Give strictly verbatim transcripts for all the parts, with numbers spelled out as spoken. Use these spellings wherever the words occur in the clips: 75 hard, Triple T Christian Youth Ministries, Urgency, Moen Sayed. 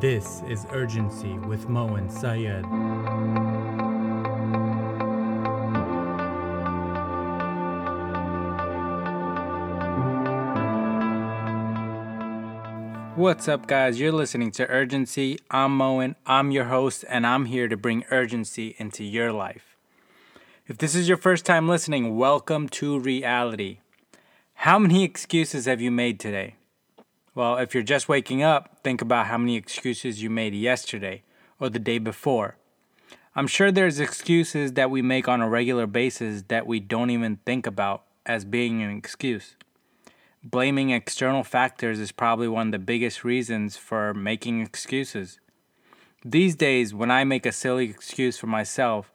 This is Urgency with Moen Sayed. What's up, guys? You're listening to Urgency. I'm Moen, I'm your host, and I'm here to bring urgency into your life. If this is your first time listening, welcome to reality. How many excuses have you made today? Well, if you're just waking up, think about how many excuses you made yesterday or the day before. I'm sure there's excuses that we make on a regular basis that we don't even think about as being an excuse. Blaming external factors is probably one of the biggest reasons for making excuses. These days, when I make a silly excuse for myself,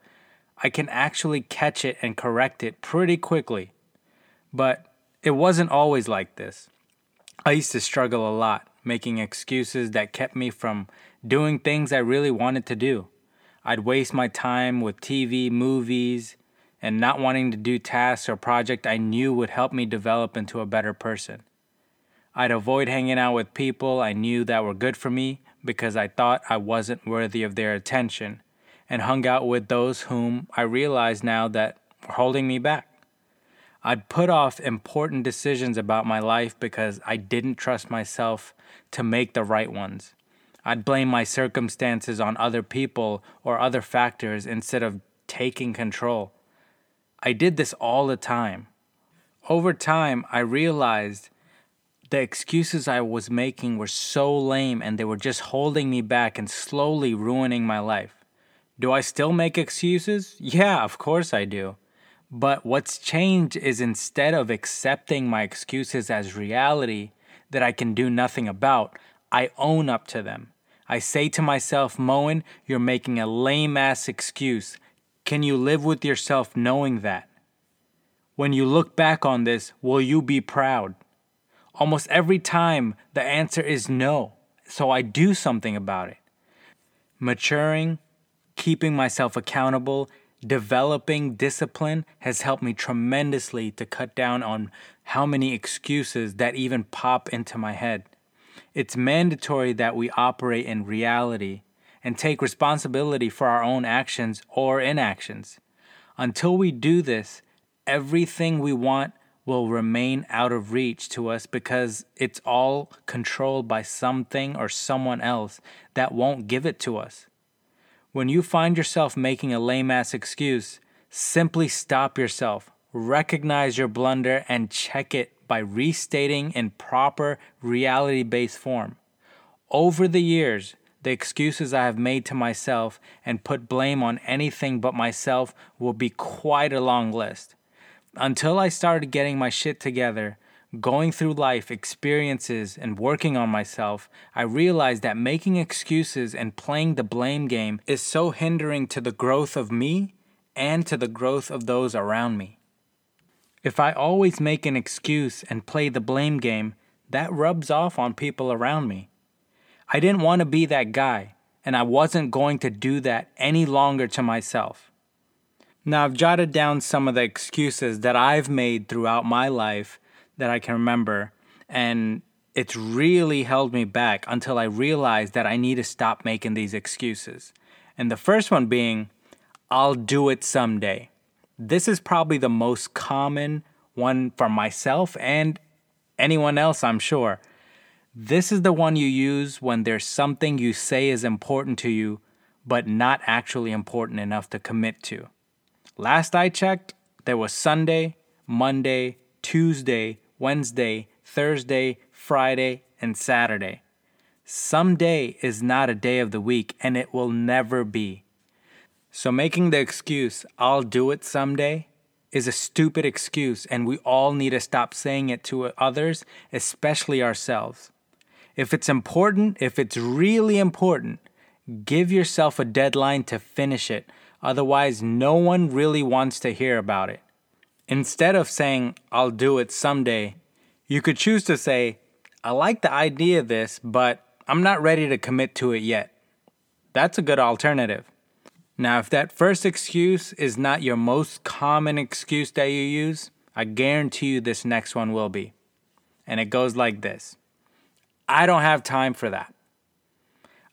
I can actually catch it and correct it pretty quickly. But it wasn't always like this. I used to struggle a lot, making excuses that kept me from doing things I really wanted to do. I'd waste my time with T V, movies, and not wanting to do tasks or projects I knew would help me develop into a better person. I'd avoid hanging out with people I knew that were good for me because I thought I wasn't worthy of their attention, and hung out with those whom I realize now that were holding me back. I'd put off important decisions about my life because I didn't trust myself to make the right ones. I'd blame my circumstances on other people or other factors instead of taking control. I did this all the time. Over time, I realized the excuses I was making were so lame and they were just holding me back and slowly ruining my life. Do I still make excuses? Yeah, of course I do. But what's changed is, instead of accepting my excuses as reality that I can do nothing about, I own up to them. I say to myself, Moen, you're making a lame-ass excuse. Can you live with yourself knowing that? When you look back on this, will you be proud? Almost every time, the answer is no, so I do something about it. Maturing, keeping myself accountable, developing discipline has helped me tremendously to cut down on how many excuses that even pop into my head. It's mandatory that we operate in reality and take responsibility for our own actions or inactions. Until we do this, everything we want will remain out of reach to us because it's all controlled by something or someone else that won't give it to us. When you find yourself making a lame-ass excuse, simply stop yourself, recognize your blunder, and check it by restating in proper reality-based form. Over the years, the excuses I have made to myself and put blame on anything but myself will be quite a long list. Until I started getting my shit together, going through life experiences and working on myself, I realized that making excuses and playing the blame game is so hindering to the growth of me and to the growth of those around me. If I always make an excuse and play the blame game, that rubs off on people around me. I didn't want to be that guy, and I wasn't going to do that any longer to myself. Now, I've jotted down some of the excuses that I've made throughout my life that I can remember, and it's really held me back until I realized that I need to stop making these excuses. And the first one being, I'll do it someday. This is probably the most common one for myself and anyone else, I'm sure. This is the one you use when there's something you say is important to you, but not actually important enough to commit to. Last I checked, there was Sunday, Monday, Tuesday, Wednesday, Thursday, Friday, and Saturday. Someday is not a day of the week, and it will never be. So making the excuse, I'll do it someday, is a stupid excuse, and we all need to stop saying it to others, especially ourselves. If it's important, if it's really important, give yourself a deadline to finish it. Otherwise, no one really wants to hear about it. Instead of saying, I'll do it someday, you could choose to say, I like the idea of this, but I'm not ready to commit to it yet. That's a good alternative. Now, if that first excuse is not your most common excuse that you use, I guarantee you this next one will be. And it goes like this. I don't have time for that.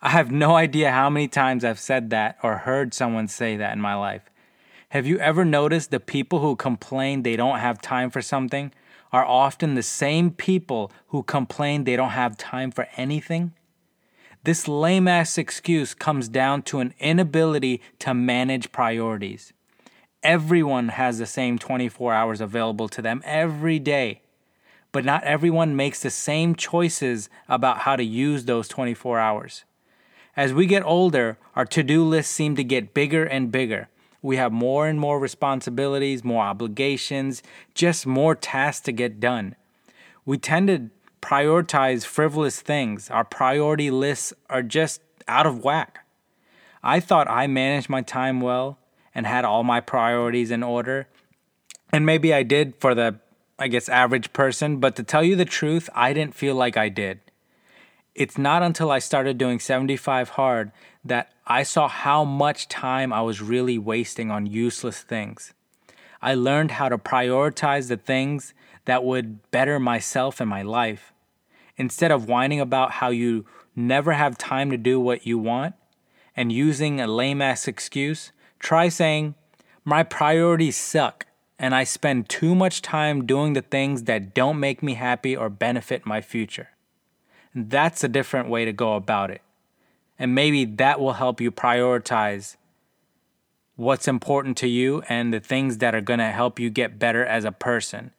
I have no idea how many times I've said that or heard someone say that in my life. Have you ever noticed the people who complain they don't have time for something are often the same people who complain they don't have time for anything? This lame-ass excuse comes down to an inability to manage priorities. Everyone has the same twenty-four hours available to them every day, but not everyone makes the same choices about how to use those twenty-four hours. As we get older, our to-do lists seem to get bigger and bigger. We have more and more responsibilities, more obligations, just more tasks to get done. We tend to prioritize frivolous things. Our priority lists are just out of whack. I thought I managed my time well and had all my priorities in order. And maybe I did for the, I guess, average person, but to tell you the truth, I didn't feel like I did. It's not until I started doing seventy-five hard that I saw how much time I was really wasting on useless things. I learned how to prioritize the things that would better myself and my life. Instead of whining about how you never have time to do what you want and using a lame-ass excuse, try saying, "My priorities suck and I spend too much time doing the things that don't make me happy or benefit my future." That's a different way to go about it. And maybe that will help you prioritize what's important to you and the things that are going to help you get better as a person.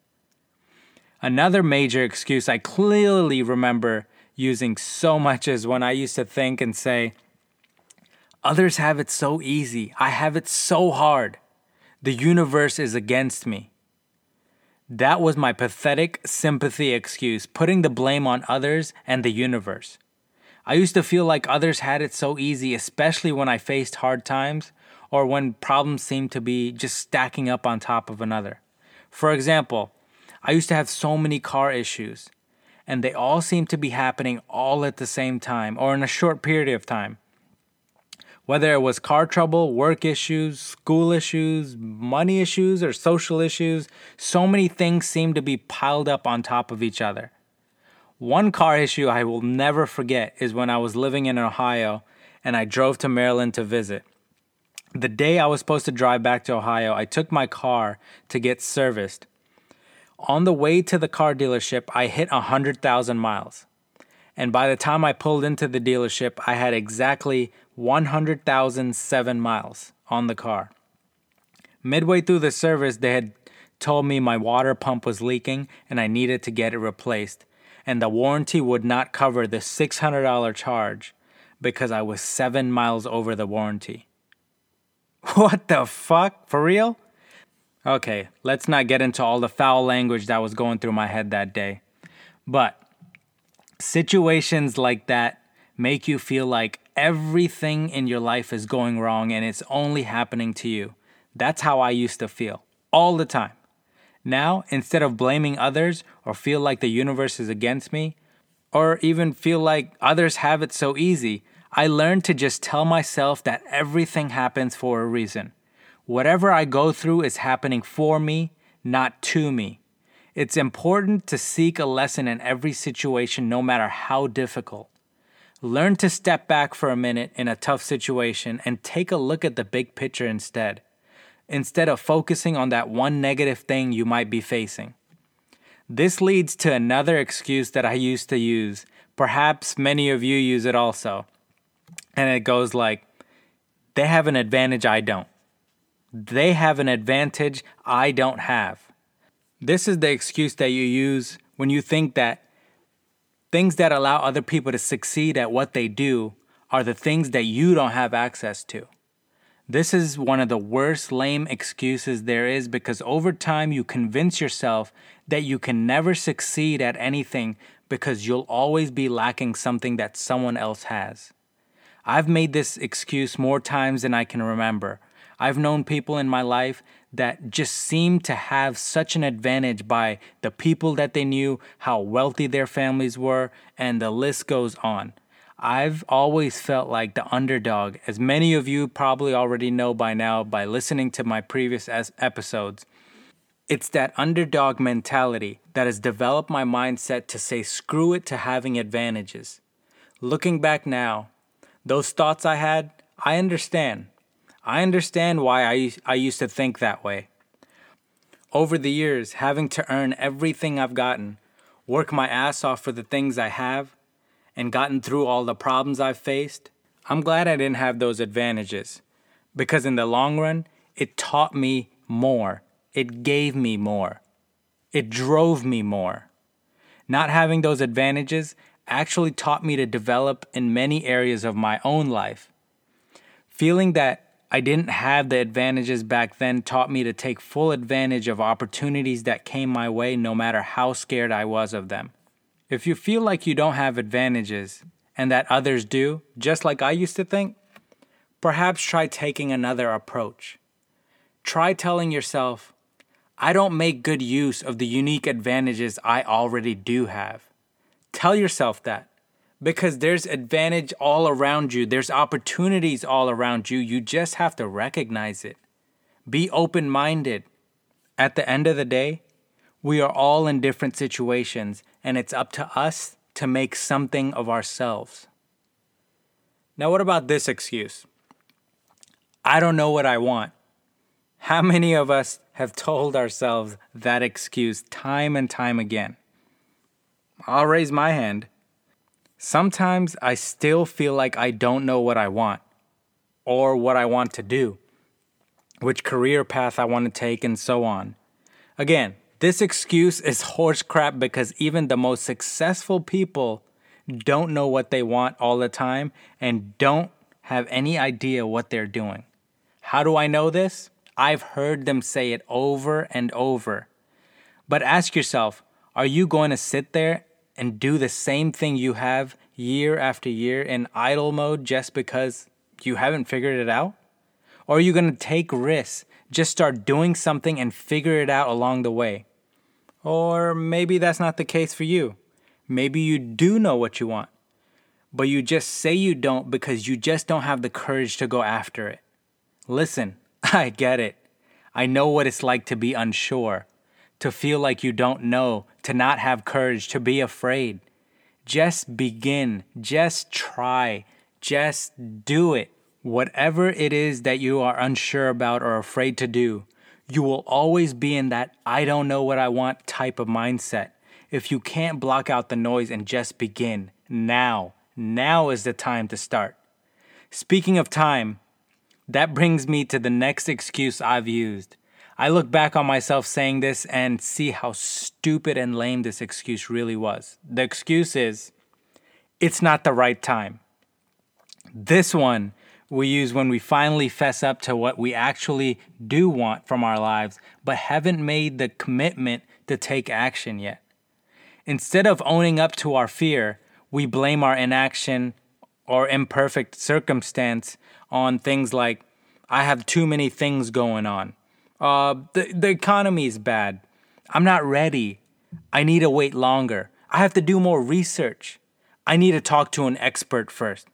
Another major excuse I clearly remember using so much is when I used to think and say, "Others have it so easy. I have it so hard. The universe is against me." That was my pathetic sympathy excuse, putting the blame on others and the universe. I used to feel like others had it so easy, especially when I faced hard times or when problems seemed to be just stacking up on top of another. For example, I used to have so many car issues, and they all seemed to be happening all at the same time or in a short period of time. Whether it was car trouble, work issues, school issues, money issues, or social issues, so many things seem to be piled up on top of each other. One car issue I will never forget is when I was living in Ohio and I drove to Maryland to visit. The day I was supposed to drive back to Ohio, I took my car to get serviced. On the way to the car dealership, I hit one hundred thousand miles. And by the time I pulled into the dealership, I had exactly one hundred thousand seven miles on the car. Midway through the service, they had told me my water pump was leaking and I needed to get it replaced. And the warranty would not cover the six hundred dollars charge because I was seven miles over the warranty. What the fuck? For real? Okay, let's not get into all the foul language that was going through my head that day. But situations like that make you feel like everything in your life is going wrong and it's only happening to you. That's how I used to feel all the time. Now, instead of blaming others or feel like the universe is against me or even feel like others have it so easy, I learned to just tell myself that everything happens for a reason. Whatever I go through is happening for me, not to me. It's important to seek a lesson in every situation, no matter how difficult. Learn to step back for a minute in a tough situation and take a look at the big picture instead, instead of focusing on that one negative thing you might be facing. This leads to another excuse that I used to use. Perhaps many of you use it also. And it goes like, "They have an advantage I don't. They have an advantage I don't have." This is the excuse that you use when you think that things that allow other people to succeed at what they do are the things that you don't have access to. This is one of the worst lame excuses there is, because over time you convince yourself that you can never succeed at anything because you'll always be lacking something that someone else has. I've made this excuse more times than I can remember. I've known people in my life that just seemed to have such an advantage by the people that they knew, how wealthy their families were, and the list goes on. I've always felt like the underdog, as many of you probably already know by now by listening to my previous episodes. It's that underdog mentality that has developed my mindset to say screw it to having advantages. Looking back now, those thoughts I had, I understand. I understand why I, I used to think that way. Over the years, having to earn everything I've gotten, work my ass off for the things I have, and gotten through all the problems I've faced, I'm glad I didn't have those advantages, because in the long run, it taught me more. It gave me more. It drove me more. Not having those advantages actually taught me to develop in many areas of my own life. Feeling that I didn't have the advantages back then taught me to take full advantage of opportunities that came my way no matter how scared I was of them. If you feel like you don't have advantages and that others do, just like I used to think, perhaps try taking another approach. Try telling yourself, I don't make good use of the unique advantages I already do have. Tell yourself that. Because there's advantage all around you. There's opportunities all around you. You just have to recognize it. Be open-minded. At the end of the day, we are all in different situations, and it's up to us to make something of ourselves. Now, what about this excuse? I don't know what I want. How many of us have told ourselves that excuse time and time again? I'll raise my hand. Sometimes I still feel like I don't know what I want or what I want to do, which career path I want to take, and so on. Again, this excuse is horse crap because even the most successful people don't know what they want all the time and don't have any idea what they're doing. How do I know this? I've heard them say it over and over. But ask yourself, are you going to sit there and do the same thing you have year after year in idle mode just because you haven't figured it out? Or are you going to take risks, just start doing something and figure it out along the way? Or maybe that's not the case for you. Maybe you do know what you want, but you just say you don't because you just don't have the courage to go after it. Listen, I get it. I know what it's like to be unsure, to feel like you don't know, to not have courage, to be afraid. Just begin. Just try. Just do it. Whatever it is that you are unsure about or afraid to do, you will always be in that I don't know what I want type of mindset. If you can't block out the noise and just begin, now, now is the time to start. Speaking of time, that brings me to the next excuse I've used. I look back on myself saying this and see how stupid and lame this excuse really was. The excuse is, it's not the right time. This one we use when we finally fess up to what we actually do want from our lives, but haven't made the commitment to take action yet. Instead of owning up to our fear, we blame our inaction or imperfect circumstance on things like, I have too many things going on. Uh, the, the economy is bad. I'm not ready. I need to wait longer. I have to do more research. I need to talk to an expert first.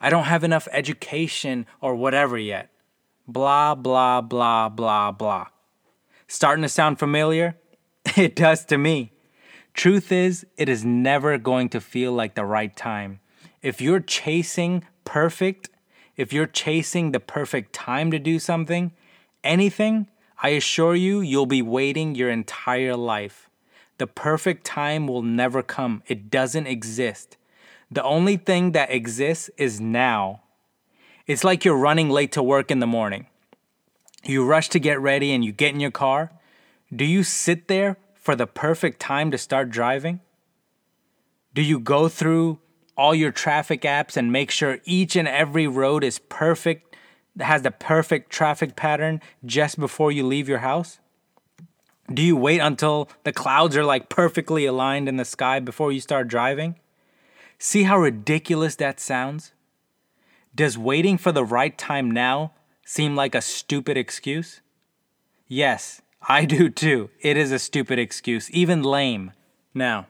I don't have enough education or whatever yet. Blah, blah, blah, blah, blah. Starting to sound familiar? It does to me. Truth is, it is never going to feel like the right time. If you're chasing perfect, if you're chasing the perfect time to do something, anything, I assure you, you'll be waiting your entire life. The perfect time will never come. It doesn't exist. The only thing that exists is now. It's like you're running late to work in the morning. You rush to get ready and you get in your car. Do you sit there for the perfect time to start driving? Do you go through all your traffic apps and make sure each and every road is perfect, has the perfect traffic pattern just before you leave your house? Do you wait until the clouds are like perfectly aligned in the sky before you start driving? See how ridiculous that sounds? Does waiting for the right time now seem like a stupid excuse? Yes, I do too. It is a stupid excuse, even lame. Now,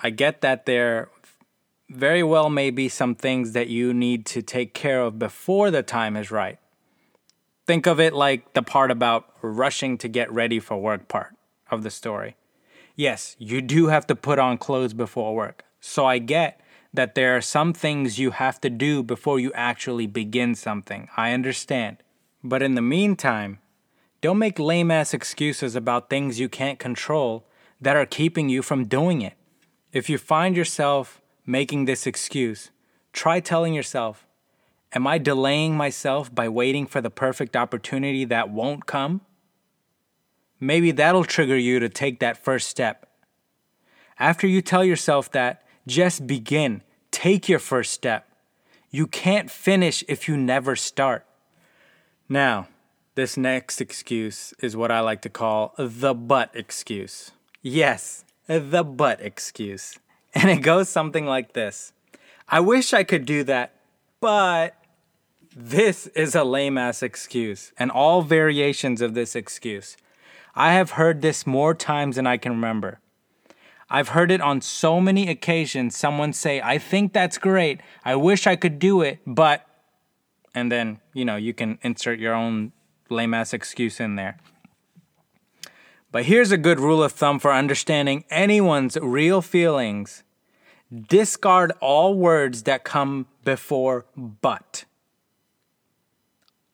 I get that there very well may be some things that you need to take care of before the time is right. Think of it like the part about rushing to get ready for work part of the story. Yes, you do have to put on clothes before work. So I get that there are some things you have to do before you actually begin something. I understand. But in the meantime, don't make lame-ass excuses about things you can't control that are keeping you from doing it. If you find yourself making this excuse, try telling yourself, am I delaying myself by waiting for the perfect opportunity that won't come? Maybe that'll trigger you to take that first step. After you tell yourself that, just begin. Take your first step. You can't finish if you never start. Now, this next excuse is what I like to call the but excuse. Yes, the but excuse. And it goes something like this. I wish I could do that, but this is a lame-ass excuse, and all variations of this excuse. I have heard this more times than I can remember. I've heard it on so many occasions. Someone say, I think that's great. I wish I could do it, but... And then, you know, you can insert your own lame-ass excuse in there. But here's a good rule of thumb for understanding anyone's real feelings. Discard all words that come before but.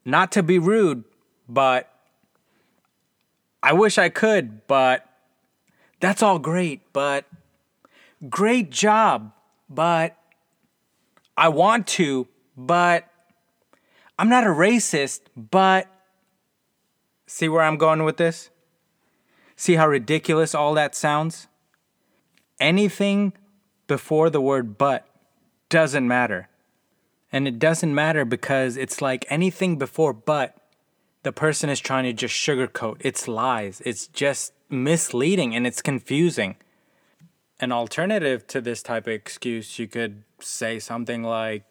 Not to be rude, but... I wish I could, but... That's all great, but great job, but I want to, but I'm not a racist, but see where I'm going with this? See how ridiculous all that sounds? Anything before the word but doesn't matter. And it doesn't matter because it's like anything before but, the person is trying to just sugarcoat. It's lies. It's just misleading and it's confusing. An alternative to this type of excuse, you could say something like,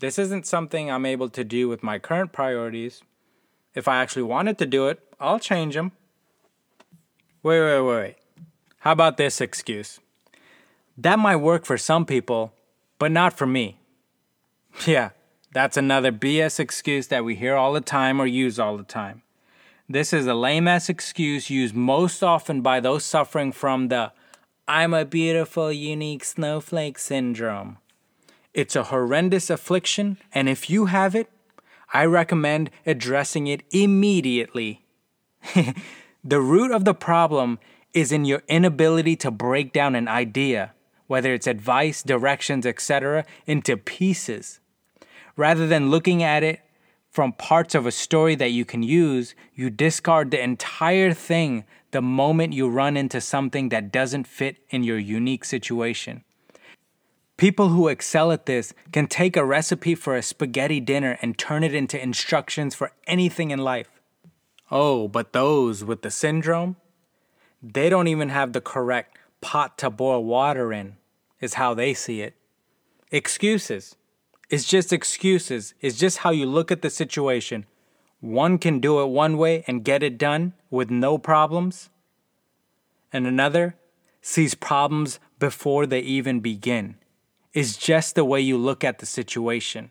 this isn't something I'm able to do with my current priorities. If I actually wanted to do it, I'll change them. Wait, wait, wait, wait. How about this excuse? That might work for some people, but not for me. Yeah, that's another B S excuse that we hear all the time or use all the time. This is a lame-ass excuse used most often by those suffering from the I'm a beautiful, unique snowflake syndrome. It's a horrendous affliction, and if you have it, I recommend addressing it immediately. The root of the problem is in your inability to break down an idea, whether it's advice, directions, et cetera, into pieces. Rather than looking at it from parts of a story that you can use, you discard the entire thing the moment you run into something that doesn't fit in your unique situation. People who excel at this can take a recipe for a spaghetti dinner and turn it into instructions for anything in life. Oh, but those with the syndrome, they don't even have the correct pot to boil water in, is how they see it. Excuses. It's just excuses. It's just how you look at the situation. One can do it one way and get it done with no problems. And another sees problems before they even begin. It's just the way you look at the situation.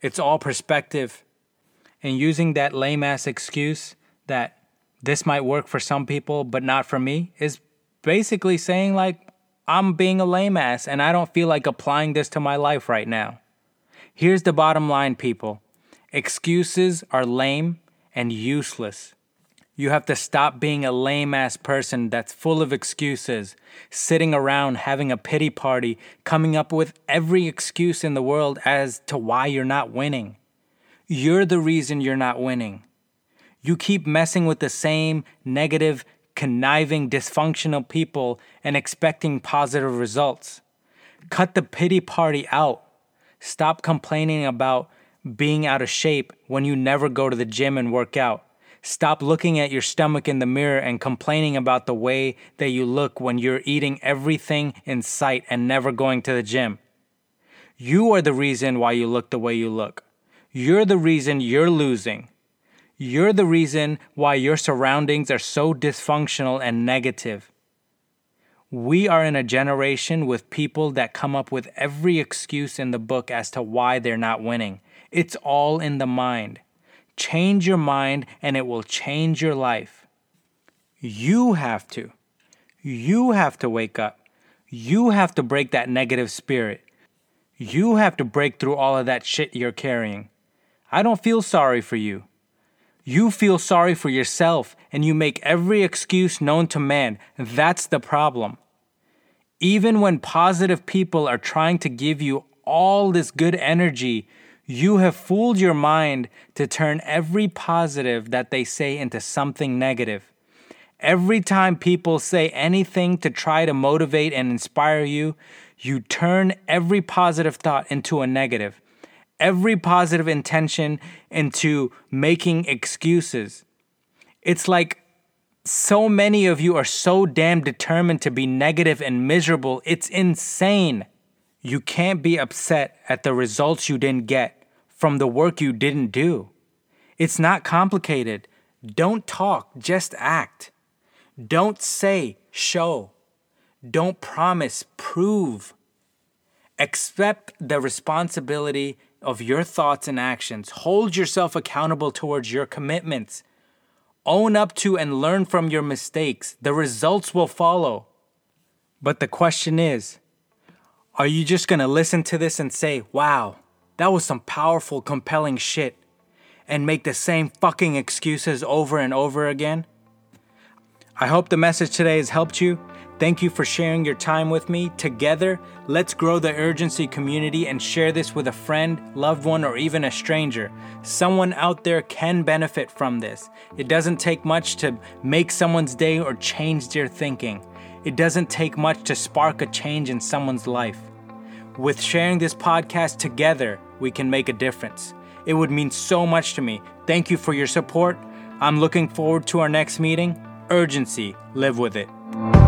It's all perspective. And using that lame-ass excuse that this might work for some people but not for me is basically saying, like, I'm being a lame-ass and I don't feel like applying this to my life right now. Here's the bottom line, people. Excuses are lame and useless. You have to stop being a lame-ass person that's full of excuses, sitting around having a pity party, coming up with every excuse in the world as to why you're not winning. You're the reason you're not winning. You keep messing with the same negative, conniving, dysfunctional people and expecting positive results. Cut the pity party out. Stop complaining about being out of shape when you never go to the gym and work out. Stop looking at your stomach in the mirror and complaining about the way that you look when you're eating everything in sight and never going to the gym. You are the reason why you look the way you look. You're the reason you're losing. You're the reason why your surroundings are so dysfunctional and negative. We are in a generation with people that come up with every excuse in the book as to why they're not winning. It's all in the mind. Change your mind and it will change your life. You have to. You have to wake up. You have to break that negative spirit. You have to break through all of that shit you're carrying. I don't feel sorry for you. You feel sorry for yourself, and you make every excuse known to man. That's the problem. Even when positive people are trying to give you all this good energy, you have fooled your mind to turn every positive that they say into something negative. Every time people say anything to try to motivate and inspire you, you turn every positive thought into a negative. Every positive intention into making excuses. It's like so many of you are so damn determined to be negative and miserable. It's insane. You can't be upset at the results you didn't get from the work you didn't do. It's not complicated. Don't talk, just act. Don't say, show. Don't promise, prove. Accept the responsibility of your thoughts and actions. Hold yourself accountable towards your commitments. Own up to and learn from your mistakes. The results will follow. But the question is, are you just going to listen to this and say, wow, that was some powerful, compelling shit, and make the same fucking excuses over and over again? I hope the message today has helped you. Thank you for sharing your time with me. Together, let's grow the Urgency community and share this with a friend, loved one, or even a stranger. Someone out there can benefit from this. It doesn't take much to make someone's day or change their thinking. It doesn't take much to spark a change in someone's life. With sharing this podcast together, we can make a difference. It would mean so much to me. Thank you for your support. I'm looking forward to our next meeting. Urgency, live with it.